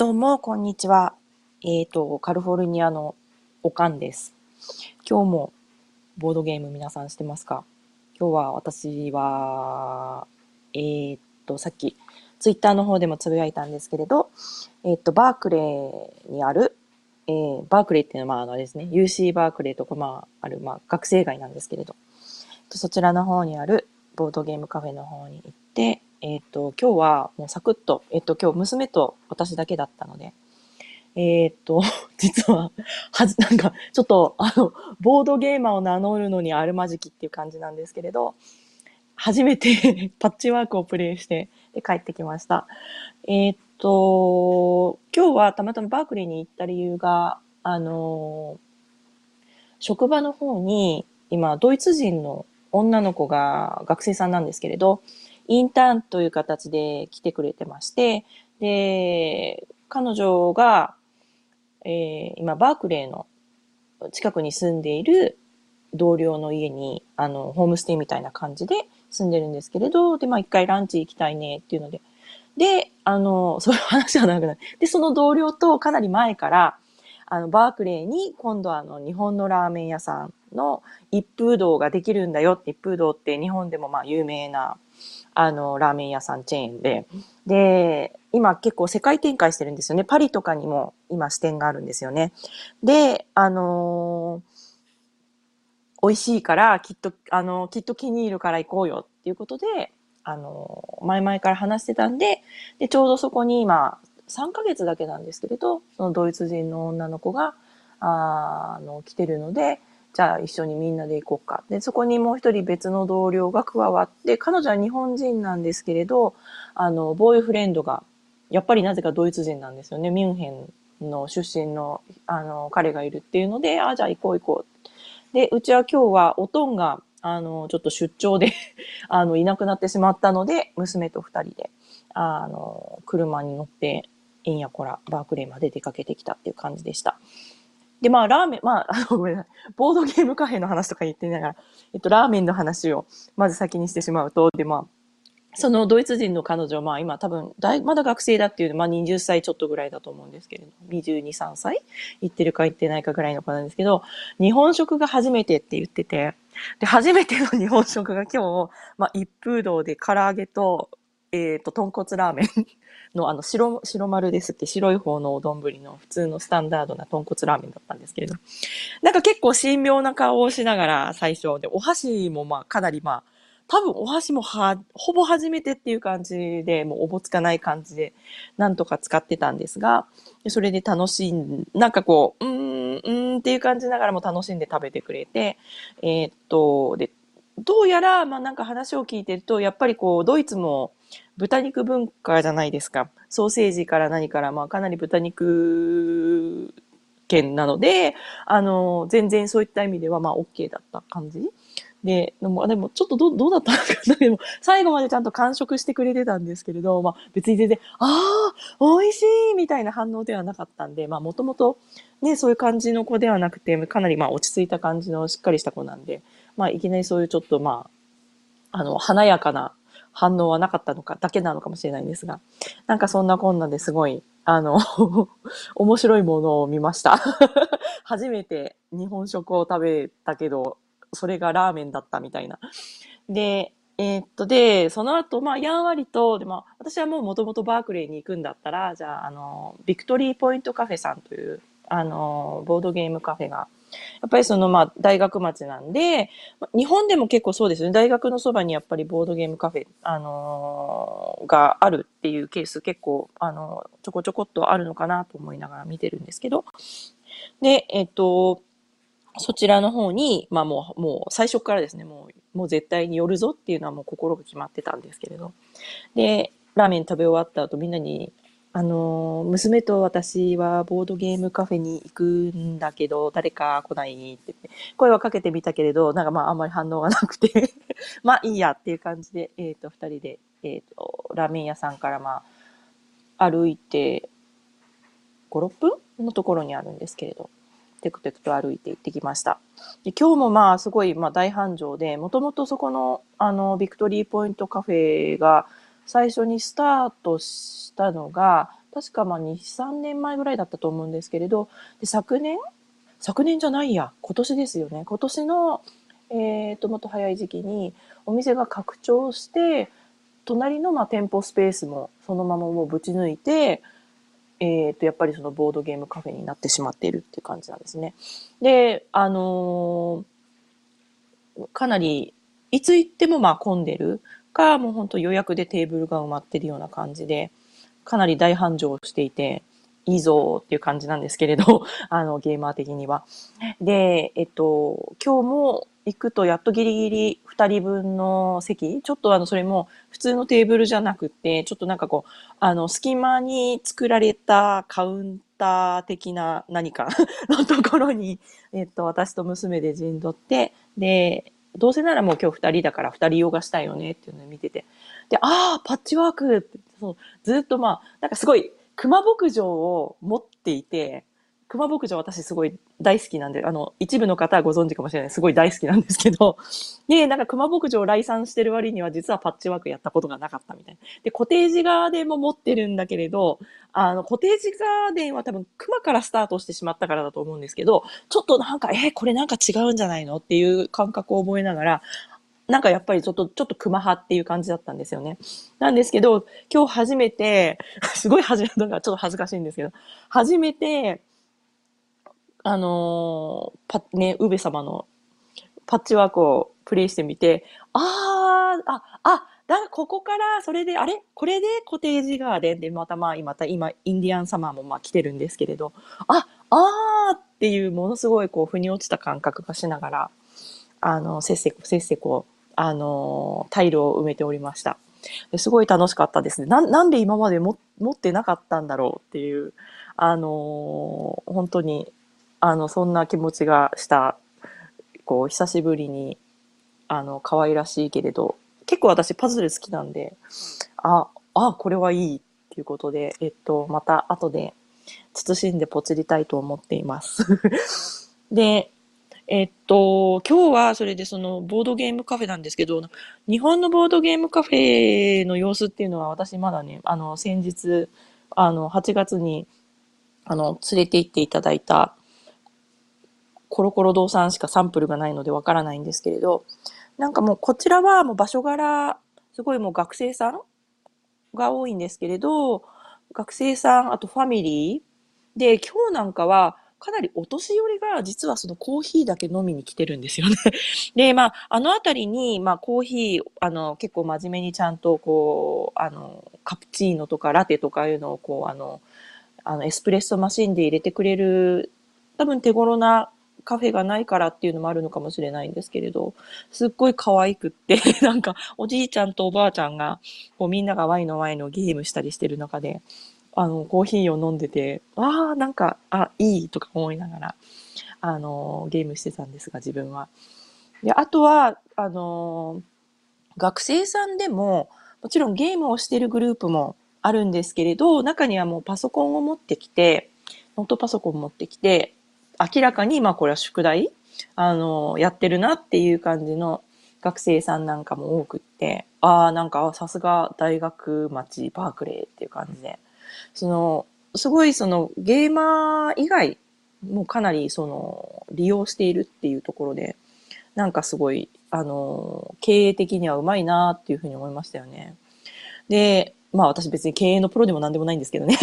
どうも、こんにちは。カリフォルニアのおかんです。今日もボードゲーム皆さんしてますか？今日は私は、さっきツイッターの方でもつぶやいたんですけれど、バークレーにある、バークレーっていうのはあれですね、UC バークレーとかある、学生街なんですけれど、そちらの方にあるボードゲームカフェの方に行って、今日はもうサクッと、今日娘と私だけだったので、実は、なんか、ちょっと、ボードゲーマーを名乗るのにあるまじきっていう感じなんですけれど、初めてパッチワークをプレイして、で、帰ってきました。今日はたまたまバークリーに行った理由が、職場の方に、今、ドイツ人の女の子が学生さんなんですけれど、インターンという形で来てくれてまして、で、彼女が、今、バークレーの近くに住んでいる同僚の家に、ホームステイみたいな感じで住んでるんですけれど、で、一回ランチ行きたいねっていうので、で、そういう話はなくなる。で、その同僚とかなり前から、バークレーに今度日本のラーメン屋さんの一風堂ができるんだよって、一風堂って日本でも有名な、ラーメン屋さんチェーンで。で、今結構世界展開してるんですよね。パリとかにも今支店があるんですよね。で、美味しいから、きっと気に入るから行こうよっていうことで、前々から話してたんで、で、ちょうどそこに今、3ヶ月だけなんですけれど、そのドイツ人の女の子が、来てるので、じゃあ一緒にみんなで行こうか。で、そこにもう一人別の同僚が加わって、彼女は日本人なんですけれど、ボーイフレンドが、やっぱりなぜかドイツ人なんですよね。ミュンヘンの出身の、彼がいるっていうので、じゃあ行こう。で、うちは今日はおとんが、ちょっと出張で、いなくなってしまったので、娘と2人で、車に乗って、えんやこら、バークレーまで出かけてきたっていう感じでした。で、ラーメン、ごめんなさい。ボードゲームカフェの話とか言ってながら、ラーメンの話をまず先にしてしまうと、で、そのドイツ人の彼女、今多分、まだ学生だっていう、20歳ちょっとぐらいだと思うんですけれど、22、3歳行ってるか行ってないかぐらいの子なんですけど、日本食が初めてって言ってて、で、初めての日本食が今日、一風堂で唐揚げと、豚骨ラーメンの白丸ですって白い方のお丼の普通のスタンダードな豚骨ラーメンだったんですけれど。なんか結構神妙な顔をしながら最初で、お箸もかなり多分お箸もほぼ初めてっていう感じで、もうおぼつかない感じでなんとか使ってたんですが、それで楽しい、なんかっていう感じながらも楽しんで食べてくれて、で、どうやら、なんか話を聞いてると、やっぱりドイツも豚肉文化じゃないですか。ソーセージから何から、かなり豚肉圏なので、全然そういった意味では、OK だった感じ。で、でもちょっとどうだったのかな。でも、最後までちゃんと完食してくれてたんですけれど、別に全然、美味しいみたいな反応ではなかったんで、もともと、ね、そういう感じの子ではなくて、かなり落ち着いた感じのしっかりした子なんで、いきなりそういうちょっと華やかな反応はなかったのか、だけなのかもしれないんですが、なんかそんなこんなですごい、面白いものを見ました。初めて日本食を食べたけど、それがラーメンだったみたいな。で、その後、やんわりと、で、私はもともとバークレーに行くんだったら、じゃあ、ビクトリーポイントカフェさんという、ボードゲームカフェが、やっぱり大学町なんで、日本でも結構そうですね。大学のそばにやっぱりボードゲームカフェ、があるっていうケース結構、ちょこちょこっとあるのかなと思いながら見てるんですけど。で、そちらの方に、もう最初からですね、もう絶対に寄るぞっていうのはもう心が決まってたんですけれど。で、ラーメン食べ終わった後みんなに、娘と私はボードゲームカフェに行くんだけど、誰か来ないって言って、声はかけてみたけれど、なんかあんまり反応がなくて、いいやっていう感じで、二人で、ラーメン屋さんから歩いて、5、6分のところにあるんですけれど、テクテクと歩いて行ってきました。で、今日もすごい大繁盛で、もともとそこの、ビクトリーポイントカフェが、最初にスタートしたのが確か2、3年前ぐらいだったと思うんですけれど、で今年ですよね。今年の、もっと早い時期にお店が拡張して、隣の店舗スペースもそのままもうぶち抜いて、やっぱりそのボードゲームカフェになってしまっているっていう感じなんですね。で、かなり、いつ行っても混んでるか、もう本当予約でテーブルが埋まってるような感じで、かなり大繁盛していて、いいぞーっていう感じなんですけれど、ゲーマー的には。で、今日も行くとやっとギリギリ2人分の席、ちょっとそれも普通のテーブルじゃなくて、ちょっと隙間に作られたカウンター的な何かのところに、私と娘で陣取って、で、どうせならもう今日2人だから2人用がしたいよねっていうのを見てて。で、ああ、パッチワークって、そうずっとすごい、熊牧場を持っていて、熊牧場私すごい大好きなんで、一部の方はご存知かもしれない。すごい大好きなんですけど、で、熊牧場を来賛してる割には実はパッチワークやったことがなかったみたいな。で、コテージガーデンも持ってるんだけれど、コテージガーデンは多分熊からスタートしてしまったからだと思うんですけど、ちょっとこれ違うんじゃないのっていう感覚を覚えながら、やっぱりちょっと熊派っていう感じだったんですよね。なんですけど、今日初めて、すごい初めて、ちょっと恥ずかしいんですけど、初めて、ウベ様のパッチワークをプレイしてみて、ここから、それで、これでコテージガーデンで、また今、インディアンサマーも来てるんですけれど、っていう、ものすごい、腑に落ちた感覚がしながら、せっせこ、タイルを埋めておりました。すごい楽しかったですね。なんで今まで持ってなかったんだろうっていう、本当に、そんな気持ちがした、久しぶりに、可愛らしいけれど、結構私パズル好きなんで、これはいいっていうことで、また後で、慎んでポチりたいと思っています。で、今日はそれでボードゲームカフェなんですけど、日本のボードゲームカフェの様子っていうのは私まだね、先日、8月に、連れて行っていただいた、コロコロ堂さんしかサンプルがないのでわからないんですけれど、もうこちらはもう場所柄、すごいもう学生さんが多いんですけれど、学生さん、あとファミリーで、今日なんかは、かなりお年寄りが実はそのコーヒーだけ飲みに来てるんですよね。で、あたりに、コーヒー、結構真面目にちゃんと、カプチーノとかラテとかいうのを、エスプレッソマシンで入れてくれる、多分手頃なカフェがないからっていうのもあるのかもしれないんですけれど、すっごい可愛くって、おじいちゃんとおばあちゃんが、みんながワイのゲームしたりしてる中で、コーヒーを飲んでて、いいとか思いながら、ゲームしてたんですが、自分は。で、あとは、学生さんでも、もちろんゲームをしてるグループもあるんですけれど、中にはもうパソコンを持ってきて、ノートパソコン持ってきて、明らかに、これは宿題、やってるなっていう感じの学生さんなんかも多くって、さすが大学町バークレーっていう感じで、すごいゲーマー以外もかなり利用しているっていうところで、すごい、経営的にはうまいなっていうふうに思いましたよね。で、私別に経営のプロでも何でもないんですけどね。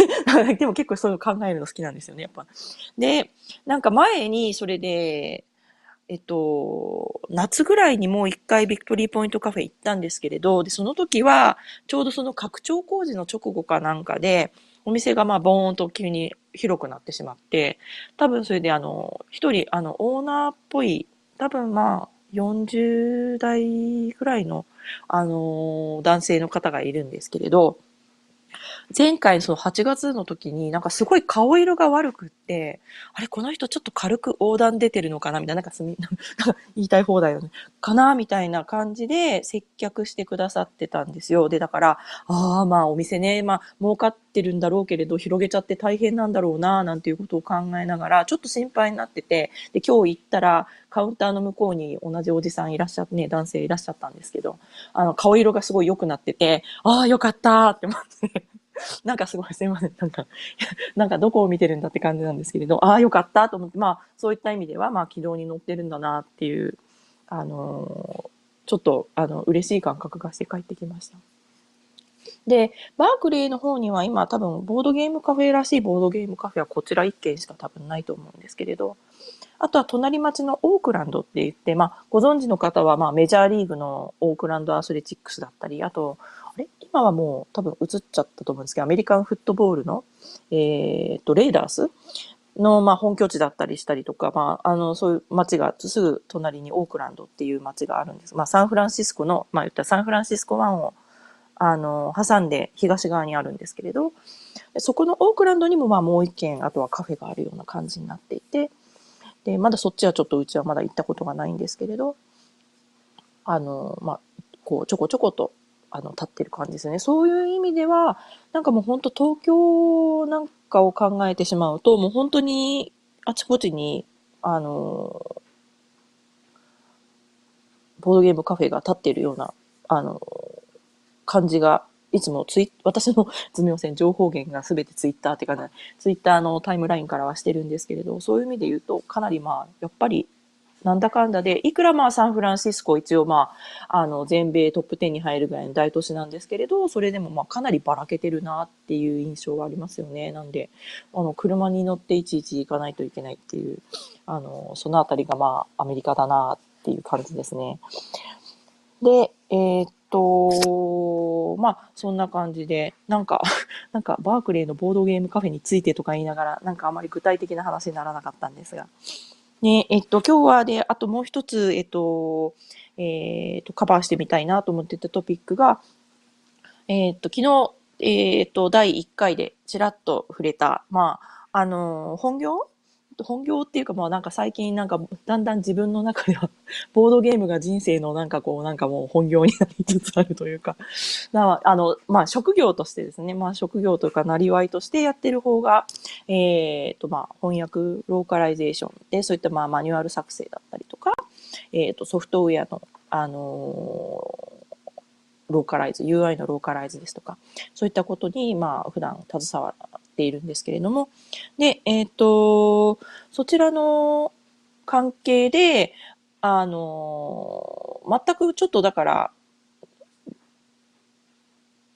でも結構そういうの考えるの好きなんですよね、やっぱ。で、前にそれで、夏ぐらいにもう一回ビクトリーポイントカフェ行ったんですけれど、で、その時は、ちょうど拡張工事の直後かなんかで、お店がボーンと急に広くなってしまって、多分それで一人、オーナーっぽい、多分40代ぐらいの、男性の方がいるんですけれど、前回8月の時にすごい顔色が悪くって、この人ちょっと軽く横断出てるのかなみたいな、言いたい放題よね。かなみたいな感じで接客してくださってたんですよ。で、だから、お店ね、儲かってるんだろうけれど、広げちゃって大変なんだろうな、なんていうことを考えながら、ちょっと心配になってて、で、今日行ったら、カウンターの向こうに同じおじさんいらっしゃって、ね、男性いらっしゃったんですけど、顔色がすごい良くなってて、よかったーって思って。なんかすごいすいません。なんかどこを見てるんだって感じなんですけれど、ああ、よかったと思って、まあそういった意味では、まあ軌道に乗ってるんだなっていう、ちょっと、嬉しい感覚がして帰ってきました。で、バークリーの方には今多分ボードゲームカフェらしいボードゲームカフェはこちら1軒しか多分ないと思うんですけれど、あとは隣町のオークランドって言って、まあご存知の方はまあメジャーリーグのオークランドアスレチックスだったり、あと、あれ今はもう多分映っちゃったと思うんですけど、アメリカンフットボールの、レイダースのまあ本拠地だったりしたりとか、まあそういう町がすぐ隣にオークランドっていう町があるんです。まあサンフランシスコの、まあ言ったらサンフランシスコ湾を挟んで東側にあるんですけれど、そこのオークランドにもまあもう一軒、あとはカフェがあるような感じになっていて、で、まだそっちはちょっとうちはまだ行ったことがないんですけれど、まあ、こう、ちょこちょこと、立ってる感じですね。そういう意味では、なんかもう本当東京なんかを考えてしまうと、もう本当にあちこちに、ボードゲームカフェが立っているような、感じが、いつも私の、すみません、情報源がすべてツイッターっていうか、ツイッターのタイムラインからはしてるんですけれど、そういう意味で言うと、かなりまあ、やっぱり、なんだかんだで、いくらまあ、サンフランシスコ、一応まあ、全米トップ10に入るぐらいの大都市なんですけれど、それでもまあ、かなりばらけてるなっていう印象はありますよね。なんで、車に乗っていちいち行かないといけないっていう、そのあたりがまあ、アメリカだなっていう感じですね。で、まあ、そんな感じで、なんか、バークレーのボードゲームカフェについてとか言いながら、なんかあまり具体的な話にならなかったんですが。ね、今日はで、あともう一つ、カバーしてみたいなと思ってたトピックが、昨日、第1回でちらっと触れた、まあ、本業っていうか、まあなんか最近なんかだんだん自分の中ではボードゲームが人生のなんかこうなんかもう本業になりつつあるというか、まあ職業としてですね、まあ職業というかなりわいとしてやってる方が、まあ翻訳、ローカライゼーションで、そういったまあマニュアル作成だったりとか、ソフトウェアの、ローカライズ、UI のローカライズですとか、そういったことにまあ普段携わっているんですけれども、で、そちらの関係で、全くちょっとだから、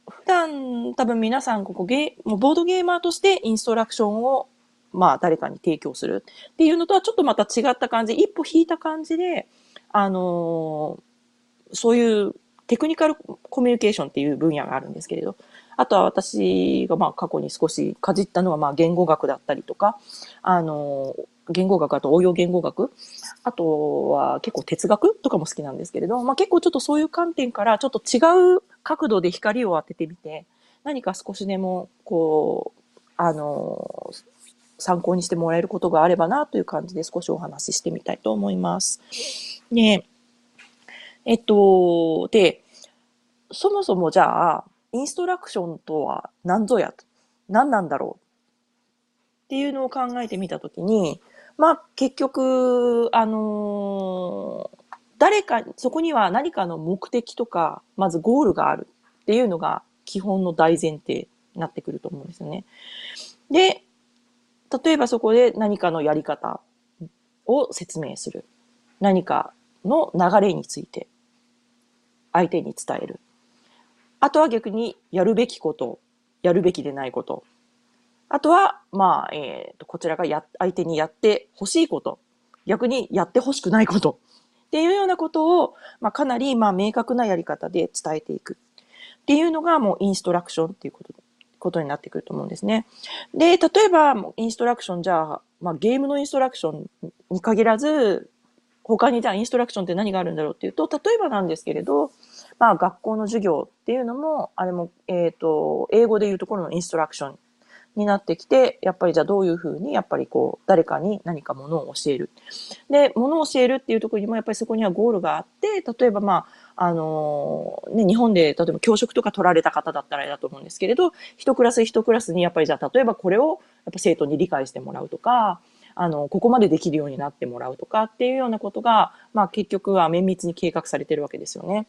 普段多分皆さんここもうボードゲーマーとしてインストラクションをまあ誰かに提供するっていうのとはちょっとまた違った感じ、一歩引いた感じで、そういうテクニカルコミュニケーションっていう分野があるんですけれど、あとは私がまあ過去に少しかじったのはまあ言語学だったりとか、言語学、あと応用言語学、あとは結構哲学とかも好きなんですけれど、まあ結構ちょっとそういう観点からちょっと違う角度で光を当ててみて、何か少しでもこう、参考にしてもらえることがあればなという感じで少しお話ししてみたいと思います。ねえ。で、そもそもじゃあ、インストラクションとは何ぞやと。何なんだろうっていうのを考えてみたときに、まあ結局、誰か、そこには何かの目的とか、まずゴールがあるっていうのが基本の大前提になってくると思うんですよね。で、例えばそこで何かのやり方を説明する。何かの流れについて相手に伝える。あとは逆にやるべきこと、やるべきでないこと。あとは、まあ、こちらが相手にやってほしいこと。逆にやってほしくないこと。っていうようなことを、まあ、かなり、まあ、明確なやり方で伝えていく。っていうのが、もう、インストラクションっていうことになってくると思うんですね。で、例えば、インストラクションじゃあ、まあ、ゲームのインストラクションに限らず、他にじゃあインストラクションって何があるんだろうっていうと、例えばなんですけれど、まあ学校の授業っていうのも、あれも、英語でいうところのインストラクションになってきて、やっぱりじゃあどういうふうに、やっぱりこう、誰かに何かものを教える。で、ものを教えるっていうところにも、やっぱりそこにはゴールがあって、例えばまあ、ね、日本で、例えば教職とか取られた方だったらあれだと思うんですけれど、一クラス一クラスに、やっぱりじゃあ例えばこれを、やっぱ生徒に理解してもらうとか、ここまでできるようになってもらうとかっていうようなことが、まあ結局は綿密に計画されてるわけですよね。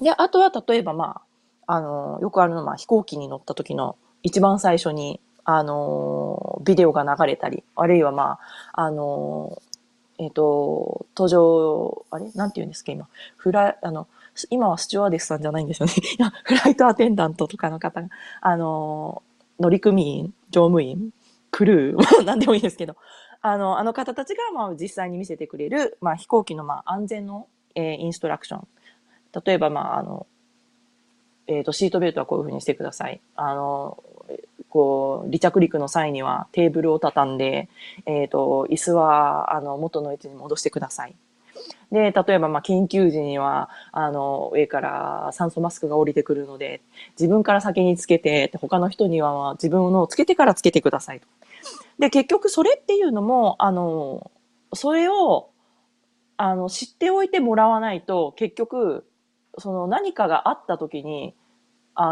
で、あとは例えばまよくあるのは飛行機に乗った時の一番最初に、ビデオが流れたり、あるいは途上、あれなんて言うんですか、今。今はスチュワーデスさんじゃないんですよね。いや、フライトアテンダントとかの方が、乗組員、乗務員、クルー、何でもいいですけど、あの方たちが、実際に見せてくれる、飛行機の、安全の、インストラクション。例えば、シートベルトはこういうふうにしてください。離着陸の際にはテーブルを畳んで、椅子は、元の位置に戻してください。で、例えば、緊急時には、上から酸素マスクが降りてくるので、自分から先につけて、他の人には自分のをつけてからつけてくださいと。で、結局、それっていうのも、それを、知っておいてもらわないと、結局、何かがあった時に、何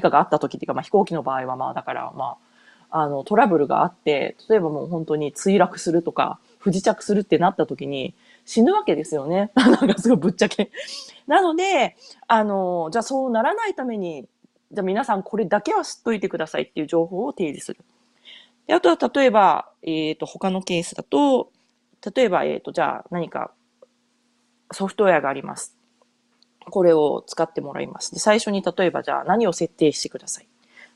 かがあった時っていうか、飛行機の場合は、だから、トラブルがあって、例えばもう本当に墜落するとか、不時着するってなった時に死ぬわけですよね。なんかすごいぶっちゃけ。なので、じゃあそうならないために、じゃあ皆さんこれだけは知っといてくださいっていう情報を提示する。で、あとは例えば、他のケースだと、例えば、じゃあ何かソフトウェアがあります。これを使ってもらいます。で、最初に例えばじゃあ何を設定してください。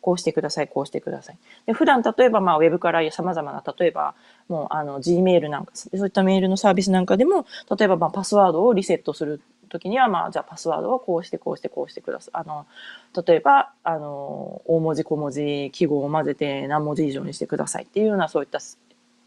こうしてください、こうしてください。で、普段、例えば、ウェブから様々な、例えば、もう、Gmail なんか、そういったメールのサービスなんかでも、例えば、パスワードをリセットするときには、じゃあ、パスワードをこうして、こうして、こうしてください。例えば、大文字、小文字、記号を混ぜて何文字以上にしてくださいっていうような、そういった、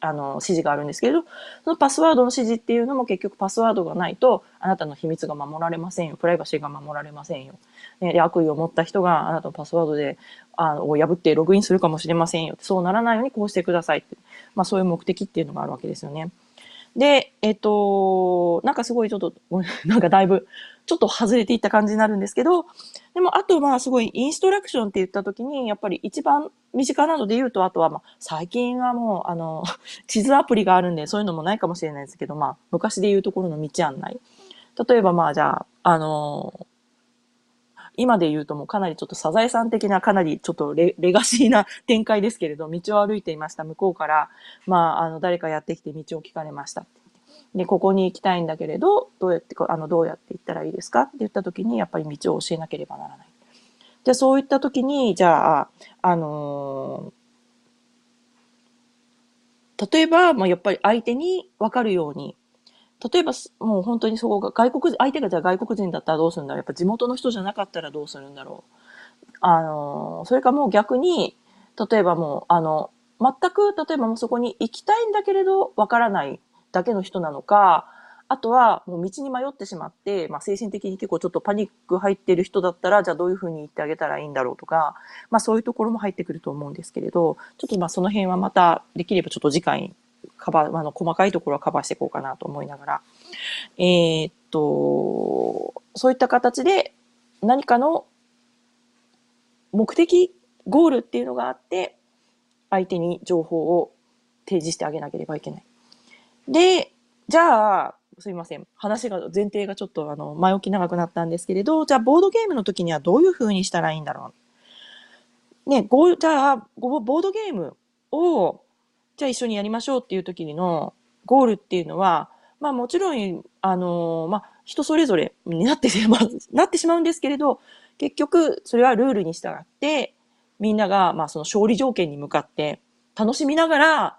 指示があるんですけれど、そのパスワードの指示っていうのも結局パスワードがないと、あなたの秘密が守られませんよ。プライバシーが守られませんよ。で、悪意を持った人があなたのパスワードで、を破ってログインするかもしれませんよ。そうならないようにこうしてくださいって。そういう目的っていうのがあるわけですよね。で、なんかすごいちょっと、なんかだいぶ、ちょっと外れていった感じになるんですけど、でも、あとすごいインストラクションって言ったときに、やっぱり一番身近なので言うと、あとは最近はもう、地図アプリがあるんで、そういうのもないかもしれないですけど、昔で言うところの道案内。例えば、じゃあ、今で言うともうかなりちょっとサザエさん的なかなりちょっとレガシーな展開ですけれど、道を歩いていました。向こうから、誰かやってきて道を聞かれました。で、ここに行きたいんだけれど、どうやって行ったらいいですかって言った時に、やっぱり道を教えなければならない。じゃあ、そういった時に、じゃあ、例えば、やっぱり相手に分かるように、例えば、もう本当にそこが相手がじゃあ外国人だったらどうするんだろう。やっぱ地元の人じゃなかったらどうするんだろう。それかもう逆に、例えばもう、全く、例えばもうそこに行きたいんだけれど、わからないだけの人なのか、あとはもう道に迷ってしまって、精神的に結構ちょっとパニック入ってる人だったら、じゃあどういうふうに言ってあげたらいいんだろうとか、そういうところも入ってくると思うんですけれど、ちょっとその辺はまた、できればちょっと次回、細かいところはカバーしていこうかなと思いながら。そういった形で何かの目的、ゴールっていうのがあって、相手に情報を提示してあげなければいけない。で、じゃあ、すいません。前提がちょっと前置き長くなったんですけれど、じゃあボードゲームの時にはどういうふうにしたらいいんだろう。ね、じゃあ、ボードゲームを、じゃあ一緒にやりましょうっていう時のゴールっていうのは、もちろん、人それぞれになってしまうんですけれど、結局それはルールに従って、みんなが、その勝利条件に向かって楽しみながら、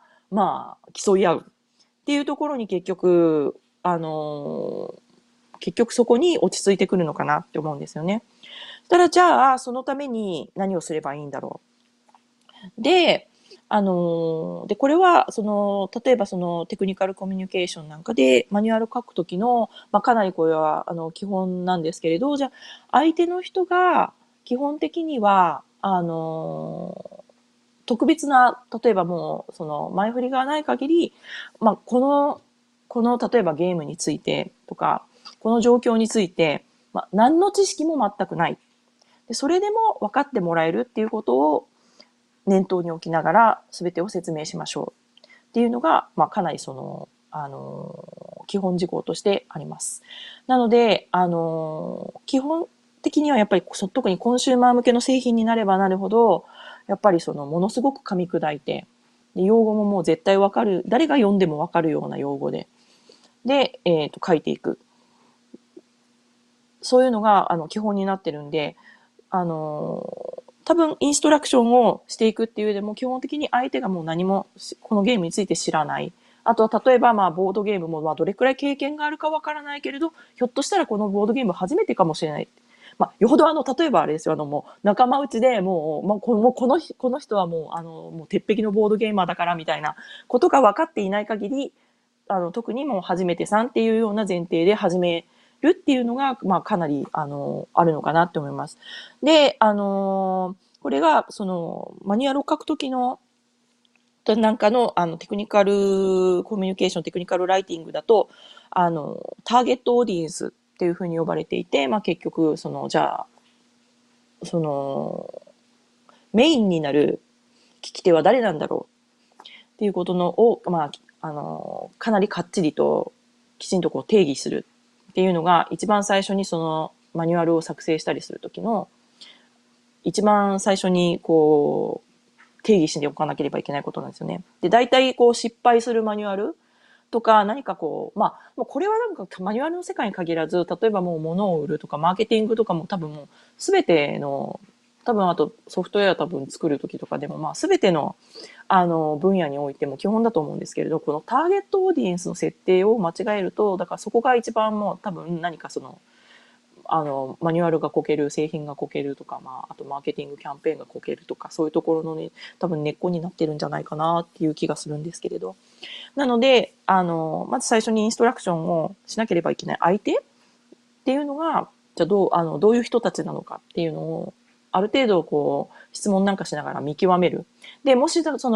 競い合うっていうところに結局、そこに落ち着いてくるのかなって思うんですよね。ただじゃあ、そのために何をすればいいんだろう。で、これは、例えばテクニカルコミュニケーションなんかでマニュアル書くときの、かなりこれは、基本なんですけれど、じゃあ、相手の人が、基本的には、特別な、例えばもう、前振りがない限り、例えばゲームについてとか、この状況について、何の知識も全くない。で、それでも分かってもらえるっていうことを、念頭に置きながら全てを説明しましょうっていうのが、かなり基本事項としてあります。なので、基本的にはやっぱり特にコンシューマー向けの製品になればなるほど、やっぱりそのものすごく噛み砕いて、で用語ももう絶対わかる、誰が読んでもわかるような用語で、で、書いていく。そういうのが基本になってるんで、多分インストラクションをしていくっていうでも基本的に相手がもう何もこのゲームについて知らない。あとは例えばまあボードゲームもまあどれくらい経験があるかわからないけれど、ひょっとしたらこのボードゲーム初めてかもしれない。まあ、よほど例えばあれですよ、もう仲間内でもうこの人はもう鉄壁のボードゲーマーだからみたいなことが分かっていない限り、特にもう初めてさんっていうような前提で始めるっていうのが、まあかなり、あるのかなって思います。で、これが、マニュアルを書くときの、なんかの、テクニカルコミュニケーション、テクニカルライティングだと、ターゲットオーディエンスっていうふうに呼ばれていて、まあ結局、じゃあ、メインになる聞き手は誰なんだろうっていうことのを、まあ、かなりかっちりと、きちんとこう定義する。っていうのが一番最初にそのマニュアルを作成したりするときの一番最初にこう定義しておかなければいけないことなんですよね。で、大体こう失敗するマニュアルとか何かこう、まあもうこれはなんかマニュアルの世界に限らず、例えばもう物を売るとかマーケティングとかも多分もう全ての多分あとソフトウェア多分作るときとかでもまあ全ての分野においても基本だと思うんですけれど、このターゲットオーディエンスの設定を間違えると、だからそこが一番もう多分何かマニュアルがこける、製品がこけるとか、まあ、あとマーケティングキャンペーンがこけるとか、そういうところのね、多分根っこになってるんじゃないかなっていう気がするんですけれど。なので、まず最初にインストラクションをしなければいけない相手っていうのが、じゃあどういう人たちなのかっていうのを、ある程度こう質問なんかしながら見極める。で、もし全く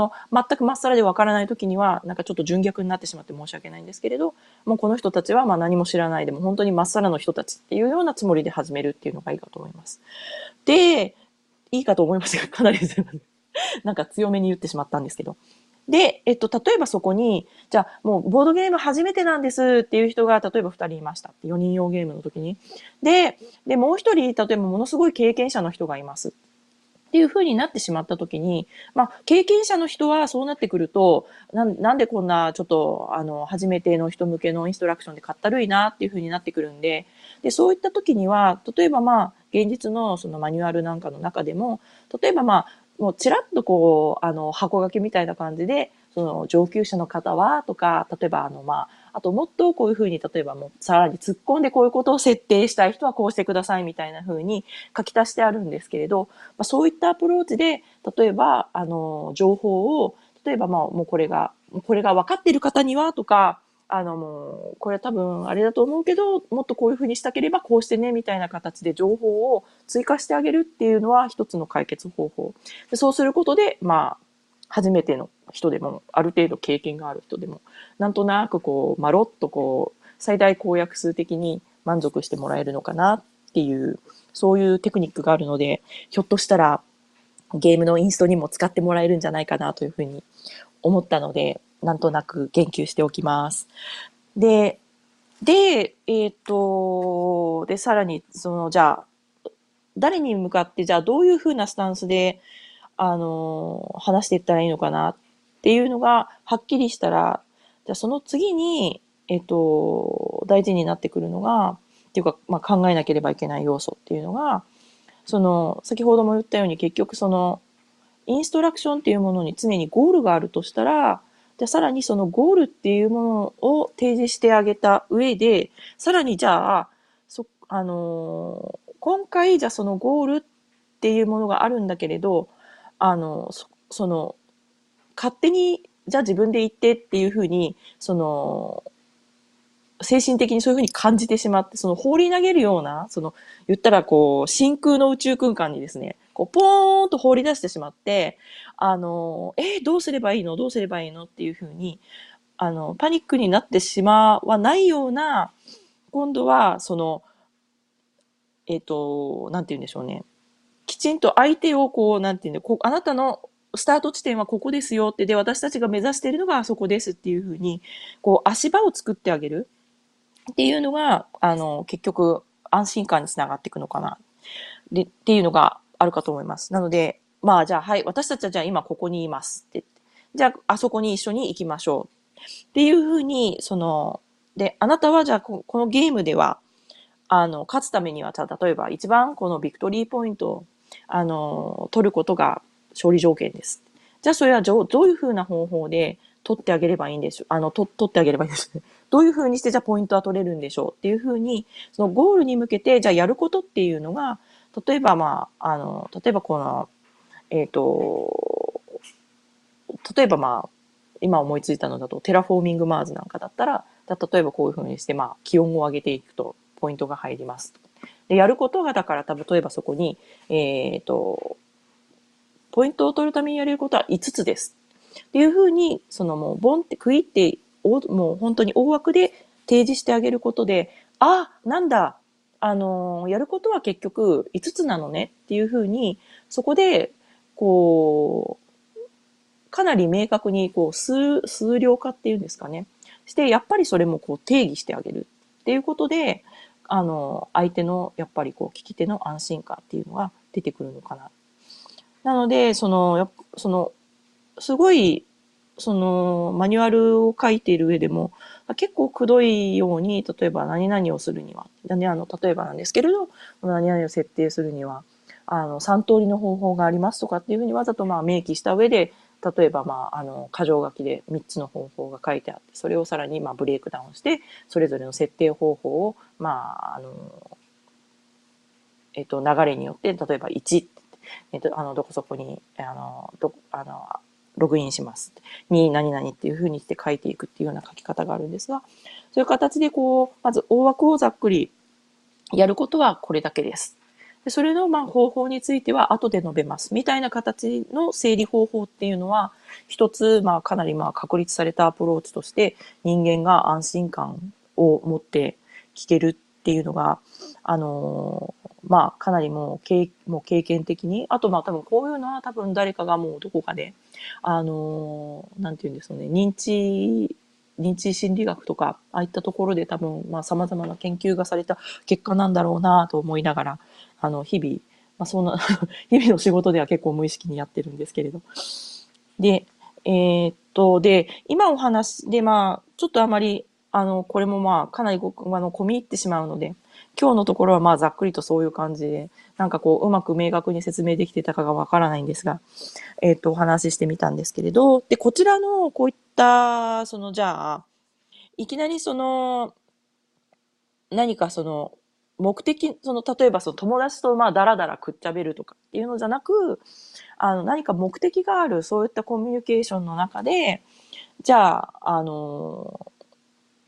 まっさらでわからないときには、なんかちょっと純逆になってしまって申し訳ないんですけれど、もうこの人たちはまあ何も知らないでも本当にまっさらの人たちっていうようなつもりで始めるっていうのがいいかと思います。で、いいかと思いますが、かなりなんか強めに言ってしまったんですけど。で、例えばそこに、じゃあ、もうボードゲーム初めてなんですっていう人が、例えば2人いましたって。4人用ゲームの時に。で、もう1人、例えばものすごい経験者の人がいます。っていう風になってしまった時に、まあ、経験者の人はそうなってくると、なんでこんな、ちょっと、初めての人向けのインストラクションでかったるいなっていう風になってくるんで、で、そういった時には、例えばまあ、現実のそのマニュアルなんかの中でも、例えばまあ、もうちらっとこう、箱書きみたいな感じで、上級者の方は、とか、例えばまあ、あともっとこういうふうに、例えばもうさらに突っ込んでこういうことを設定したい人はこうしてくださいみたいなふうに書き足してあるんですけれど、まあ、そういったアプローチで、例えば、情報を、例えばまあ、もうこれが分かっている方には、とか、もう、これは多分あれだと思うけど、もっとこういうふうにしたければこうしてね、みたいな形で情報を追加してあげるっていうのは一つの解決方法。で、そうすることで、まあ、初めての人でも、ある程度経験がある人でも、なんとなくこう、まろっとこう、最大公約数的に満足してもらえるのかなっていう、そういうテクニックがあるので、ひょっとしたらゲームのインストにも使ってもらえるんじゃないかなというふうに思ったので、なんとなく言及しておきます。で、で、さらに、じゃあ、誰に向かって、じゃあ、どういうふうなスタンスで、話していったらいいのかなっていうのが、はっきりしたら、じゃあ、その次に、大事になってくるのが、っていうか、まあ、考えなければいけない要素っていうのが、先ほども言ったように、結局、インストラクションっていうものに常にゴールがあるとしたら、じゃあさらにそのゴールっていうものを提示してあげた上で、さらにじゃあ、今回じゃあそのゴールっていうものがあるんだけれど、勝手にじゃあ自分で言ってっていうふうに、精神的にそういうふうに感じてしまって、放り投げるような、言ったらこう、真空の宇宙空間にですね、こう、ポーンと放り出してしまって、どうすればいいのっていうふうに、パニックになってしまわないような、今度は、なんて言うんでしょうね。きちんと相手をこう、なんて言うんで、あなたのスタート地点はここですよって、で、私たちが目指しているのがあそこですっていうふうに、こう、足場を作ってあげる。っていうのが、結局、安心感につながっていくのかなっでっていうのがあるかと思います。なので、まあじゃあはい、私たちはじゃあ今ここにいますって。じゃああそこに一緒に行きましょう。っていうふうに、で、あなたはじゃあこのゲームでは、勝つためには、例えば一番このビクトリーポイントを、取ることが勝利条件です。じゃあそれはどういうふうな方法で取ってあげればいいんでしょう。取ってあげればいいんです。どういうふうにしてじゃあポイントは取れるんでしょうっていうふうに、そのゴールに向けて、じゃあやることっていうのが、例えば今思いついたのだと、テラフォーミングマーズなんかだったら、例えばこういうふうにして、気温を上げていくと、ポイントが入ります。で、やることが、だから、例えばそこに、ポイントを取るためにやれることは5つです。っていうふうに、もう、ボンって区切って、もう本当に大枠で提示してあげることで、あ、なんだ、やることは結局5つなのねっていうふうに、そこで、こう、かなり明確に、こう、数量化っていうんですかね。して、やっぱりそれもこう定義してあげるっていうことで、相手の、やっぱりこう、聞き手の安心感っていうのが出てくるのかな。なので、すごい、マニュアルを書いている上でも、結構くどいように、例えば何々をするには、例えばなんですけれど、何々を設定するには、3通りの方法がありますとかっていうふうにわざと明記した上で、例えば箇条書きで3つの方法が書いてあって、それをさらにブレイクダウンして、それぞれの設定方法を、流れによって、例えば1、どこそこに、ログインします。に、何々っていうふうにして書いていくっていうような書き方があるんですが、そういう形でこう、まず大枠をざっくりやることはこれだけです。でそれの方法については後で述べます。みたいな形の整理方法っていうのは、一つ、かなり確立されたアプローチとして、人間が安心感を持って聞けるっていうのが、かなりもう経験的に、あと多分こういうのは誰かがもうどこかで、なんて言うんですよね、認知心理学とか、ああいったところで様々な研究がされた結果なんだろうなと思いながら、日々、日々の仕事では結構無意識にやってるんですけれど。で、今お話で、ちょっとあまり、これもかなり込み入ってしまうので、今日のところはざっくりとそういう感じで、うまく明確に説明できてたかがわからないんですが、お話ししてみたんですけれど、で、こちらのこういった、じゃあ、いきなり何か目的、例えば友達とダラダラくっちゃべるとかっていうのじゃなく、何か目的がある、そういったコミュニケーションの中で、じゃあ、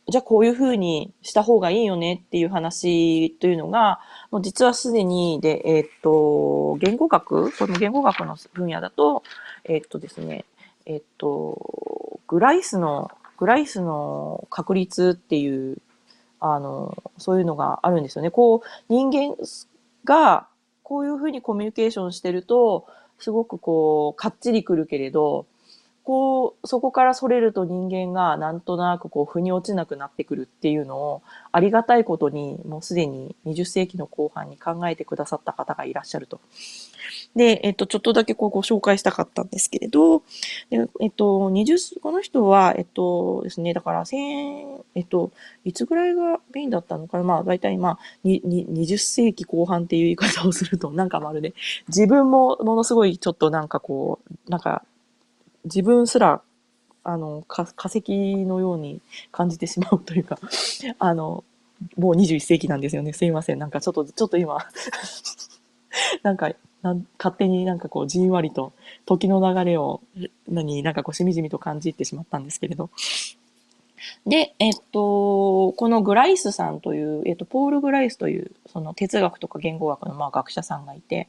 じゃあこういうふうにした方がいいよねっていう話というのが、もう実はすでに、で、この言語学の分野だと、ですね、グライスの確率っていう、そういうのがあるんですよね。こう、人間がこういうふうにコミュニケーションしてると、すごくこう、かっちりくるけれど、こう、そこから逸れると人間がなんとなくこう、腑に落ちなくなってくるっていうのを、ありがたいことに、もうすでに20世紀の後半に考えてくださった方がいらっしゃると。で、ちょっとだけご紹介したかったんですけれど、この人は、ですね、だから、いつぐらいがメインだったのかな、大体20世紀後半っていう言い方をすると、まるで、自分もものすごいちょっと自分すら、化石のように感じてしまうというか、もう21世紀なんですよね。すいません。ちょっと今、勝手にじんわりと時の流れを、しみじみと感じってしまったんですけれど。で、このグライスさんという、ポール・グライスという、哲学とか言語学の学者さんがいて、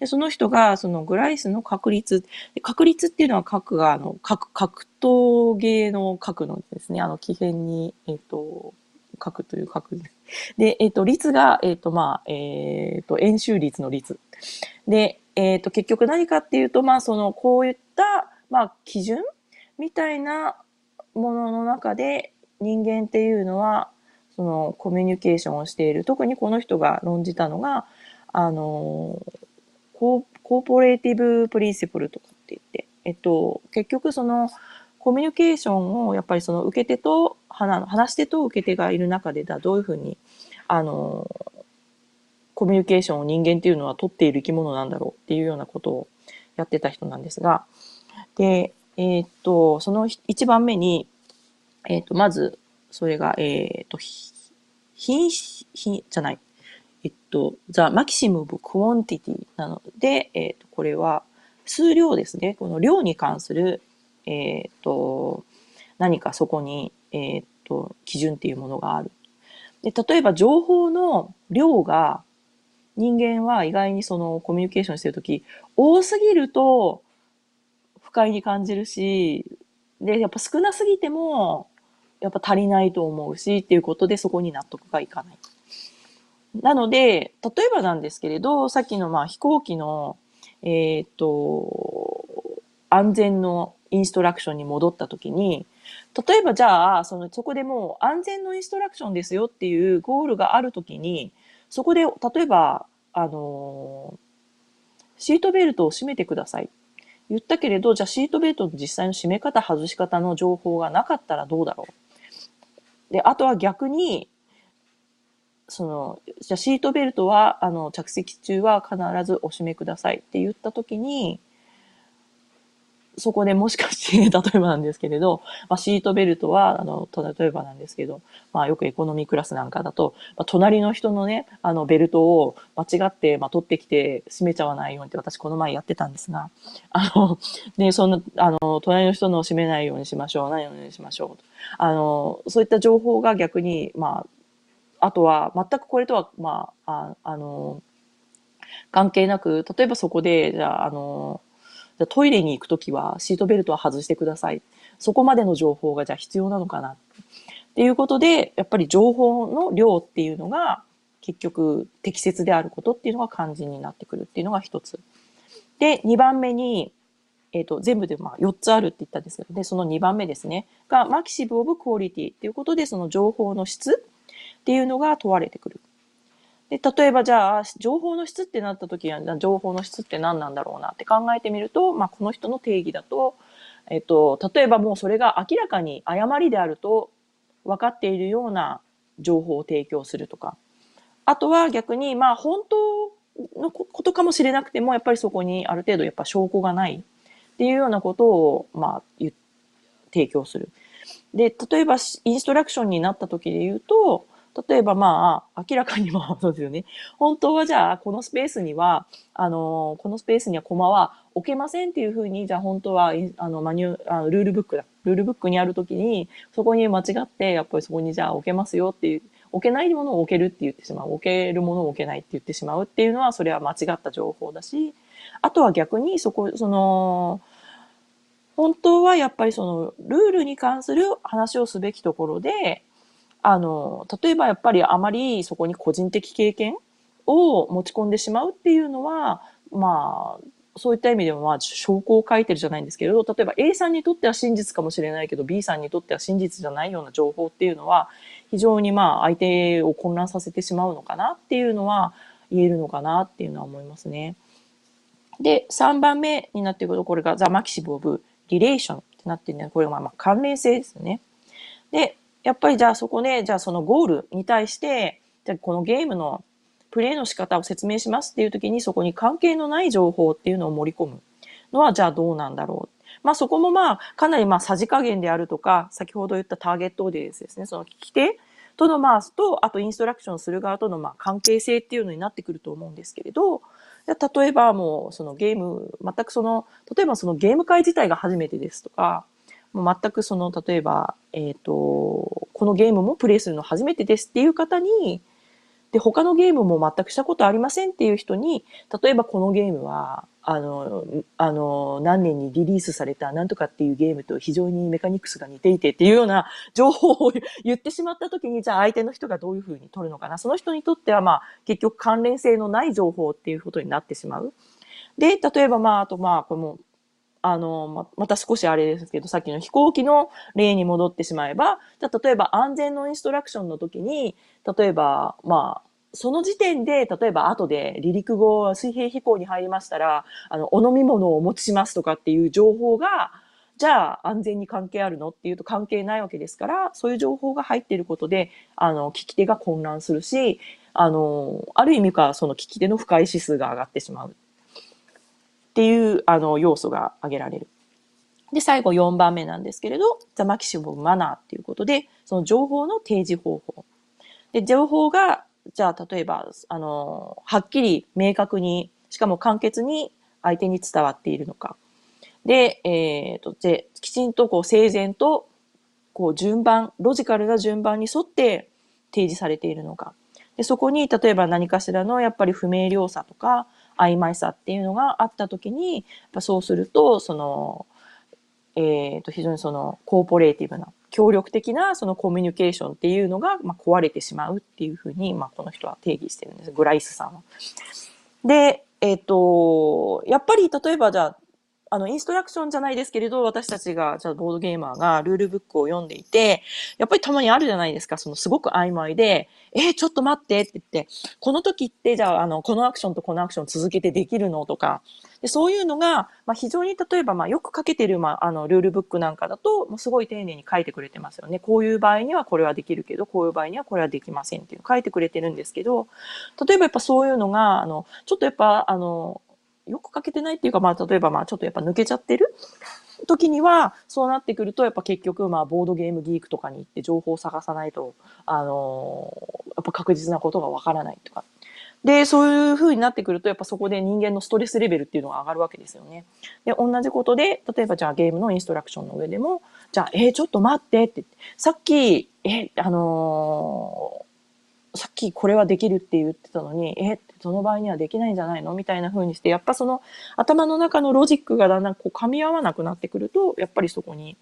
で、その人が、グライスの確率。確率っていうのは核が、格闘芸の核のですね、奇変に、核という核で。で、率が、円周率の率。で、結局何かっていうと、こういった、基準みたいなものの中で、人間っていうのは、コミュニケーションをしている。特にこの人が論じたのが、コーポレーティブプリンシプルとかって言って、結局そのコミュニケーションをやっぱりその受け手と話し手と受け手がいる中でどういうふうにコミュニケーションを人間っていうのは取っている生き物なんだろうっていうようなことをやってた人なんですが、で、その1番目に、まずそれが、The Maximum Quantity なので、これは数量ですね。この量に関する、何かそこに、基準っていうものがある。で、例えば情報の量が人間は意外にそのコミュニケーションしてるとき、多すぎると不快に感じるし、で、やっぱ少なすぎてもやっぱ足りないと思うしっていうことでそこに納得がいかない。なので、例えばなんですけれど、さっきの飛行機の、安全のインストラクションに戻ったときに、例えばじゃあそこでもう安全のインストラクションですよっていうゴールがあるときに、そこで例えばシートベルトを締めてください言ったけれど、じゃあシートベルトの実際の締め方外し方の情報がなかったらどうだろう。で、あとは逆にじゃあシートベルトは着席中は必ずお締めくださいって言ったときに、そこでもしかして、例えばなんですけれど、シートベルトは、例えばなんですけど、よくエコノミークラスなんかだと、隣の人のね、ベルトを間違って、取ってきて、締めちゃわないようにって、私この前やってたんですが、ね、隣の人の締めないようにしましょう、ないようにしましょう。そういった情報が逆に、あとは、全くこれとは、関係なく、例えばそこで、じゃあ、トイレに行くときはシートベルトは外してください。そこまでの情報がじゃあ必要なのかなっていうことで、やっぱり情報の量っていうのが結局適切であることっていうのが肝心になってくるっていうのが一つ。で、2番目に、全部で4つあるって言ったんですけど、で、その2番目ですね、がマキシブ・オブ・クオリティっていうことで、その情報の質っていうのが問われてくる。で、例えばじゃあ、情報の質ってなった時は、情報の質って何なんだろうなって考えてみると、この人の定義だと、例えばもうそれが明らかに誤りであると分かっているような情報を提供するとか、あとは逆に、本当のことかもしれなくても、やっぱりそこにある程度やっぱ証拠がないっていうようなことを、提供する。で、例えばインストラクションになった時で言うと、例えば明らかにそうですよね。本当はじゃあ、このスペースにはコマは置けませんっていうふうに、じゃあ本当は、ルールブックにあるときに、そこに間違って、やっぱりそこにじゃあ置けますよっていう、置けないものを置けるって言ってしまう。置けるものを置けないって言ってしまうっていうのは、それは間違った情報だし、あとは逆に、本当はやっぱりルールに関する話をすべきところで、例えばやっぱりあまりそこに個人的経験を持ち込んでしまうっていうのは、そういった意味でも証拠を書いてるじゃないんですけれど、例えば A さんにとっては真実かもしれないけど B さんにとっては真実じゃないような情報っていうのは、非常に相手を混乱させてしまうのかなっていうのは言えるのかなっていうのは思いますね。で、3番目になってくると、これが The Maximum of Relation ってなってるんで、これは関連性ですよね。で、やっぱりじゃあそこで、じゃあそのゴールに対して、じゃあこのゲームのプレイの仕方を説明しますっていう時に、そこに関係のない情報っていうのを盛り込むのは、じゃあどうなんだろう。そこもかなりさじ加減であるとか、先ほど言ったターゲットオーディエンスですね、その聞き手とのあとインストラクションする側との関係性っていうのになってくると思うんですけれど、じゃあ例えばもうそのゲーム、全く例えばそのゲーム会自体が初めてですとか、もう全く例えば、このゲームもプレイするの初めてですっていう方に、で、他のゲームも全くしたことありませんっていう人に、例えばこのゲームは、何年にリリースされたなんとかっていうゲームと非常にメカニクスが似ていてっていうような情報を言ってしまった時に、じゃあ相手の人がどういうふうに取るのかな。その人にとっては結局関連性のない情報っていうことになってしまう。で、例えばあとこの、また少しあれですけど、さっきの飛行機の例に戻ってしまえば、例えば安全のインストラクションの時に、例えば、その時点で、例えば後で離陸後、水平飛行に入りましたら、お飲み物をお持ちしますとかっていう情報が、じゃあ安全に関係あるのっていうと関係ないわけですから、そういう情報が入っていることで、聞き手が混乱するし、ある意味か、その聞き手の不快指数が上がってしまう。っていう、要素が挙げられる。で、最後4番目なんですけれど、The Maximum Manner っていうことで、その情報の提示方法。で、情報が、じゃあ、例えば、はっきり明確に、しかも簡潔に相手に伝わっているのか。で、きちんとこう整然と、こう順番、ロジカルな順番に沿って提示されているのか。で、そこに、例えば何かしらのやっぱり不明瞭さとか、曖昧さっていうのがあったときに、やっぱそうすると、非常にコーポレーティブな、協力的なコミュニケーションっていうのが、壊れてしまうっていうふうに、この人は定義してるんです。グライスさんは。で、やっぱり例えばじゃあ、インストラクションじゃないですけれど、私たちが、じゃあボードゲーマーがルールブックを読んでいて、やっぱりたまにあるじゃないですか、すごく曖昧で、ちょっと待ってって言って、この時って、じゃあ、このアクションとこのアクション続けてできるのとか、でそういうのが、非常に例えば、よく書けてる、ルールブックなんかだと、もうすごい丁寧に書いてくれてますよね。こういう場合にはこれはできるけど、こういう場合にはこれはできませんっていう書いてくれてるんですけど、例えばやっぱそういうのが、ちょっとやっぱ、よく書けてないっていうか、例えばちょっとやっぱ抜けちゃってる時には、そうなってくると、やっぱ結局、ボードゲームギークとかに行って情報を探さないと、やっぱ確実なことがわからないとか。で、そういう風になってくると、やっぱそこで人間のストレスレベルっていうのが上がるわけですよね。で、同じことで、例えばじゃあゲームのインストラクションの上でも、じゃあ、ちょっと待ってって、さっき、さっきこれはできるって言ってたのに、その場合にはできないんじゃないのみたいな風にして、やっぱ頭の中のロジックがだんだんこう噛み合わなくなってくると、やっぱりそこに、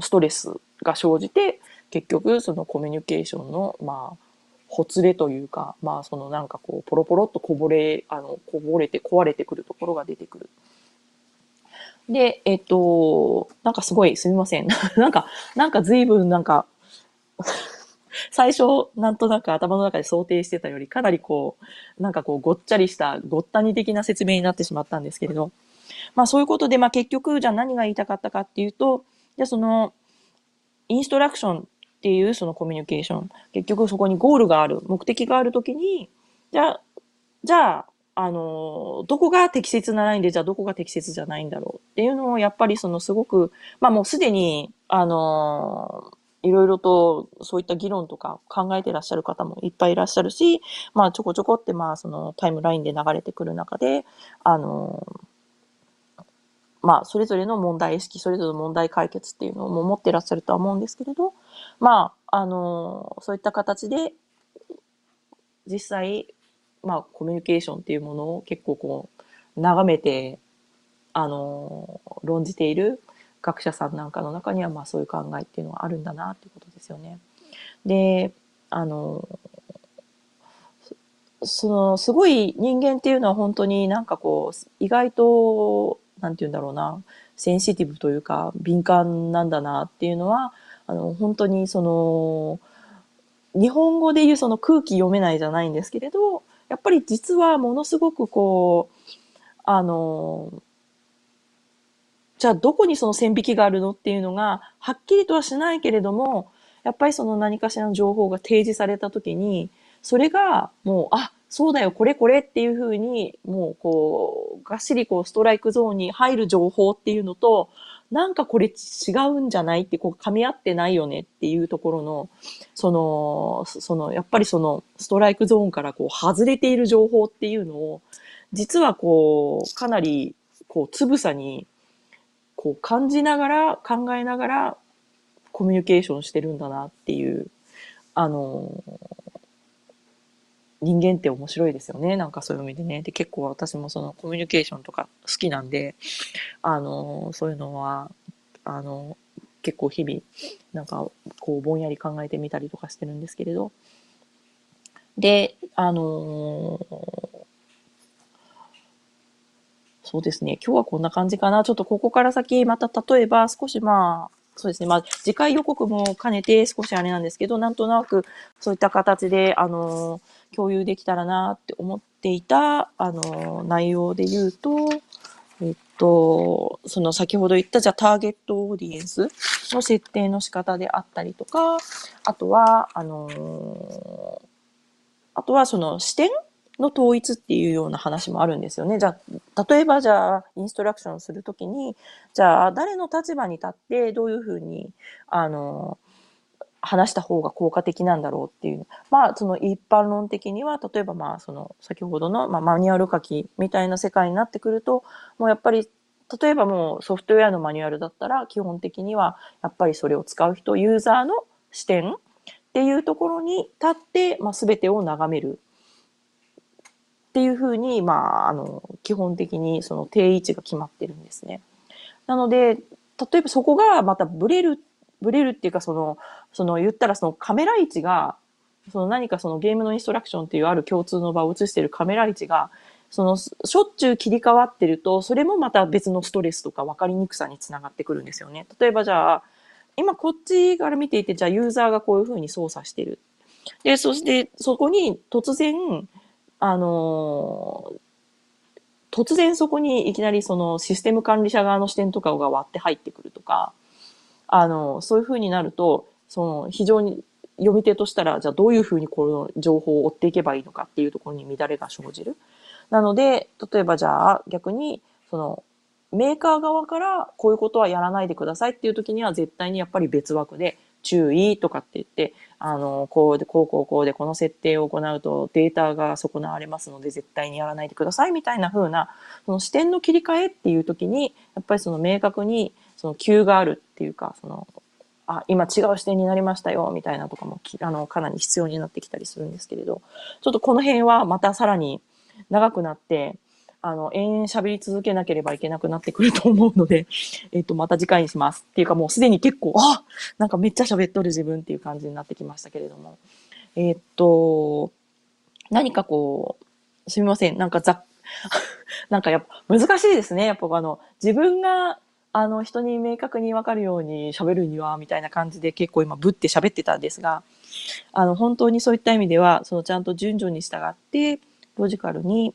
ストレスが生じて、結局コミュニケーションの、ほつれというか、ポロポロっとこぼれて壊れてくるところが出てくる。で、すごいすみません。随分最初、なんとなく頭の中で想定してたより、かなりごっちゃりした、ごったに的な説明になってしまったんですけれど。そういうことで、結局、じゃあ何が言いたかったかっていうと、じゃあインストラクションっていうコミュニケーション、結局そこにゴールがある、目的があるときに、じゃあ、どこが適切なラインで、じゃあどこが適切じゃないんだろうっていうのを、やっぱりすごく、もうすでに、いろいろとそういった議論とか考えてらっしゃる方もいっぱいいらっしゃるし、ちょこちょこってタイムラインで流れてくる中で、それぞれの問題意識、それぞれの問題解決っていうのも持ってらっしゃるとは思うんですけれど、そういった形で、実際、コミュニケーションっていうものを結構眺めて、論じている、学者さんなんかの中にはそういう考えっていうのはあるんだなっていうことですよね。で、すごい人間っていうのは本当に意外と、なんて言うんだろうな、センシティブというか敏感なんだなっていうのは、本当に日本語でいう空気読めないじゃないんですけれど、やっぱり実はものすごくじゃあどこに線引きがあるのっていうのがはっきりとはしないけれども、やっぱり何かしらの情報が提示された時に、それがもう、そうだよ、これこれっていうふうに、もうがっしりストライクゾーンに入る情報っていうのと、これ違うんじゃないって噛み合ってないよねっていうところの、やっぱりストライクゾーンから外れている情報っていうのを、実はかなりつぶさに感じながら考えながらコミュニケーションしてるんだなっていう、人間って面白いですよね。そういう意味でね。で、結構私もコミュニケーションとか好きなんで、そういうのは、結構日々、ぼんやり考えてみたりとかしてるんですけれど。で、そうですね。今日はこんな感じかな。ちょっとここから先、また例えば少しそうですね。まあ、次回予告も兼ねて少しあれなんですけど、なんとなくそういった形で、共有できたらなって思っていた、内容で言うと、その先ほど言った、じゃあターゲットオーディエンスの設定の仕方であったりとか、あとはその視点の統一っていうような話もあるんですよね。じゃあ、例えばじゃあ、インストラクションするときに、じゃあ、誰の立場に立ってどういうふうに、話した方が効果的なんだろうっていう。まあ、その一般論的には、例えばまあ、その先ほどの、まあ、マニュアル書きみたいな世界になってくると、もうやっぱり、例えばもうソフトウェアのマニュアルだったら、基本的にはやっぱりそれを使う人、ユーザーの視点っていうところに立って、まあ、全てを眺める。っていうふうに、まあ、基本的にその定位置が決まってるんですね。なので、例えばそこがまたブレるっていうか、その言ったらそのカメラ位置が、その何かそのゲームのインストラクションっていうある共通の場を映してるカメラ位置が、そのしょっちゅう切り替わってると、それもまた別のストレスとか分かりにくさにつながってくるんですよね。例えばじゃあ、今こっちから見ていて、じゃあユーザーがこういうふうに操作してる。で、そしてそこに突然そこにいきなりそのシステム管理者側の視点とかが割って入ってくるとか、そういう風になると、その非常に読み手としたら、じゃあどういう風にこの情報を追っていけばいいのかっていうところに乱れが生じる。なので、例えばじゃあ逆に、そのメーカー側からこういうことはやらないでくださいっていう時には絶対にやっぱり別枠で、注意とかって言って、こうで、この設定を行うとデータが損なわれますので、絶対にやらないでください、みたいな風な、その視点の切り替えっていう時に、やっぱりその明確に、その急があるっていうか、その、あ、今違う視点になりましたよ、みたいなとかも、かなり必要になってきたりするんですけれど、ちょっとこの辺はまたさらに長くなって、延々喋り続けなければいけなくなってくると思うので、また次回にします。っていうかもうすでに結構、なんかめっちゃ喋っとる自分っていう感じになってきましたけれども。何かこう、すみません。なんかやっぱ難しいですね。やっぱ自分が、人に明確にわかるように喋るには、みたいな感じで結構今ぶって喋ってたんですが、本当にそういった意味では、そのちゃんと順序に従って、ロジカルに、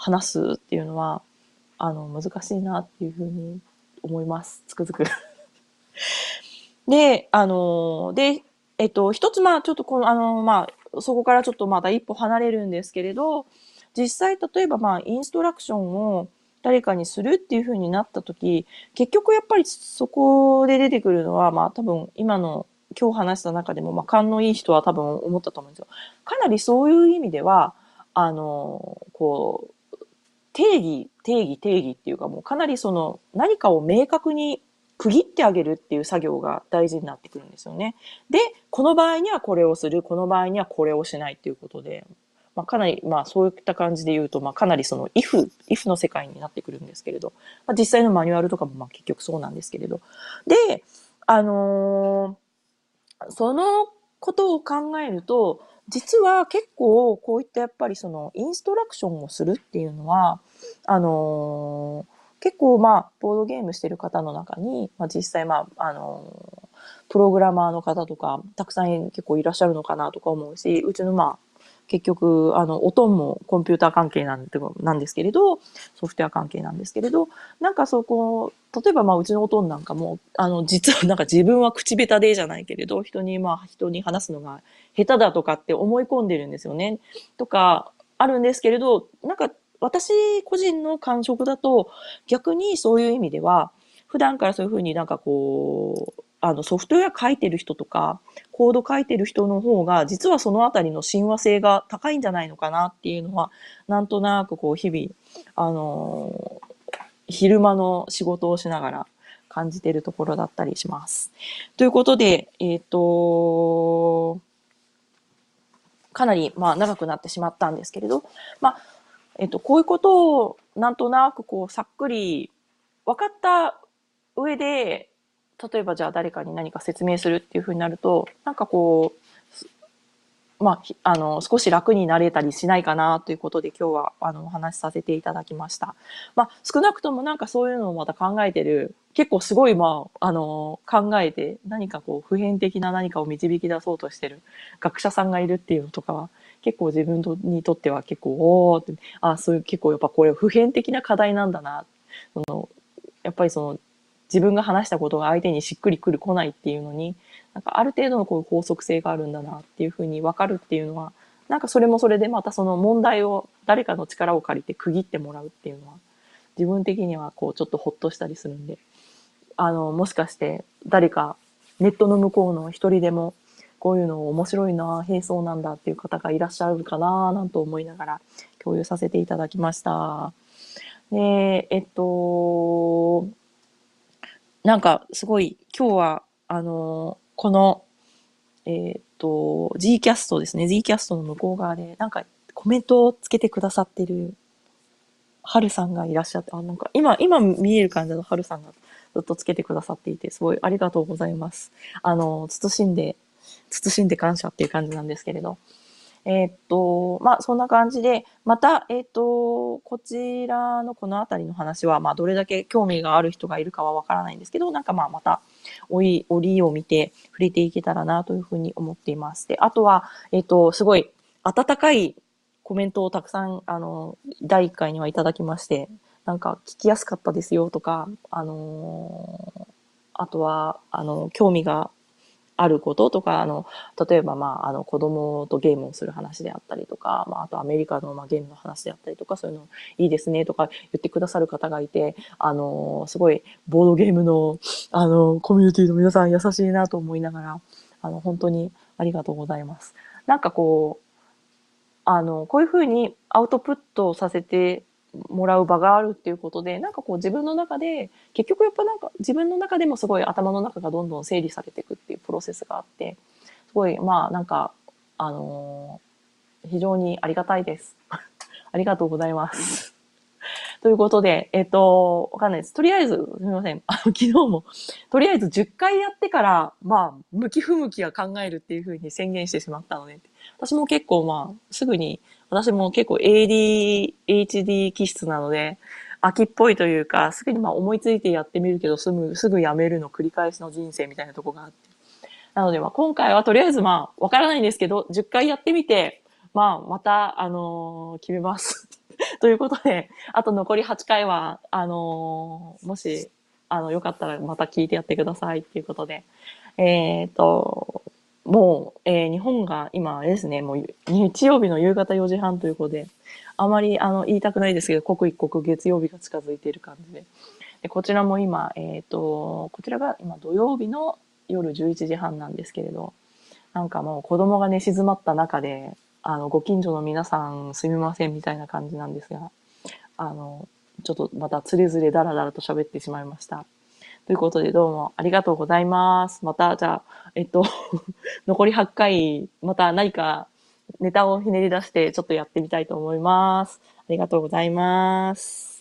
話すっていうのは、難しいなっていうふうに思います。つくづく。で、一つ、まあ、ちょっとまあ、そこからちょっとまた一歩離れるんですけれど、実際、例えば、まあ、インストラクションを誰かにするっていうふうになったとき、結局やっぱりそこで出てくるのは、まあ、多分、今日話した中でも、まあ、勘のいい人は多分思ったと思うんですよ。かなりそういう意味では、こう、定義っていうかもうかなりその何かを明確に区切ってあげるっていう作業が大事になってくるんですよね。で、この場合にはこれをする、この場合にはこれをしないっていうことで、まあかなり、まあそういった感じで言うと、まあかなりそのif の世界になってくるんですけれど、まあ、実際のマニュアルとかもまあ結局そうなんですけれど。で、そのことを考えると、実は結構こういったやっぱりそのインストラクションをするっていうのは、結構まあボードゲームしてる方の中に、まあ、実際まあ、プログラマーの方とかたくさん結構いらっしゃるのかなとか思うし、うちのまあ結局おとんもコンピューター関係なんですけれど、ソフトウェア関係なんですけれど、なんかそこ、例えばまあうちのおとんなんかも、実はなんか自分は口下手でじゃないけれど、人に話すのが下手だとかって思い込んでるんですよね。とかあるんですけれど、なんか私個人の感触だと逆にそういう意味では、普段からそういうふうになんかこう、ソフトウェア書いてる人とか、コード書いてる人の方が、実はそのあたりの親和性が高いんじゃないのかなっていうのは、なんとなくこう日々、昼間の仕事をしながら感じているところだったりします。ということで、かなり、まあ、長くなってしまったんですけれど、まあ、こういうことをなんとなくこう、さっくり分かった上で、例えばじゃあ誰かに何か説明するっていうふうになると、なんかこう、まあ、少し楽になれたりしないかなということで今日はお話しさせていただきました。まあ、少なくともなんかそういうのをまた考えてる、結構すごい、まあ、考えて何かこう普遍的な何かを導き出そうとしてる学者さんがいるっていうのとかは結構自分にとっては結構おーって、あ、そういう結構やっぱこれ普遍的な課題なんだな。そのやっぱりその自分が話したことが相手にしっくりくるこないっていうのに、なんかある程度のこう法則性があるんだなっていうふうに分かるっていうのは、なんかそれもそれでまたその問題を誰かの力を借りて区切ってもらうっていうのは、自分的にはこうちょっとほっとしたりするんで、もしかして誰かネットの向こうの一人でもこういうの面白いな、並走なんだっていう方がいらっしゃるかななんと思いながら共有させていただきました。で、なんかすごい今日はこのG キャストですね、G キャストの向こう側でなんかコメントをつけてくださってるハルさんがいらっしゃって、なんか今見える感じのハルさんがずっとつけてくださっていて、すごいありがとうございます。慎んで感謝っていう感じなんですけれど、まあそんな感じで、またこちらのこのあたりの話は、まあどれだけ興味がある人がいるかはわからないんですけど、なんかまあまた折を見て触れていけたらなというふうに思っています。で、あとはすごい温かいコメントをたくさん第1回にはいただきまして、なんか聞きやすかったですよとか、あとは興味があることとか、例えば、まあ、子供とゲームをする話であったりとか、まあ、あとアメリカの、まあ、ゲームの話であったりとか、そういうのいいですねとか言ってくださる方がいて、すごいボードゲームの、コミュニティの皆さん優しいなと思いながら、本当にありがとうございます。なんかこう、こういうふうにアウトプットをさせてもらう場があるっていうことで、なんかこう自分の中で結局やっぱなんか自分の中でもすごい頭の中がどんどん整理されていくっていうプロセスがあって、すごいまあなんか非常にありがたいですありがとうございますということで、わかんないです、とりあえずすみません、昨日もとりあえず10回やってから、まあ向き不向きは考えるっていうふうに宣言してしまったので、私も結構まあすぐに、私も結構 ADHD 気質なので、秋っぽいというか、すぐにまあ思いついてやってみるけど、すぐやめるの繰り返しの人生みたいなとこがあって。なのでまあ今回はとりあえずまあわからないんですけど、10回やってみて、まあまた、決めます。ということで、あと残り8回は、もし、よかったらまた聞いてやってくださいっていうことで。もう、日本が今あれですね、もう日曜日の夕方4時半ということで、あまり言いたくないですけど、刻一刻月曜日が近づいている感じで。で、こちらも今、こちらが今土曜日の夜11時半なんですけれど、なんかもう子供が寝静まった中で、ご近所の皆さんすみませんみたいな感じなんですが、ちょっとまたつれづれだらだらと喋ってしまいました。ということで、どうもありがとうございます。また、じゃあ、残り8回、また何かネタをひねり出して、ちょっとやってみたいと思います。ありがとうございます。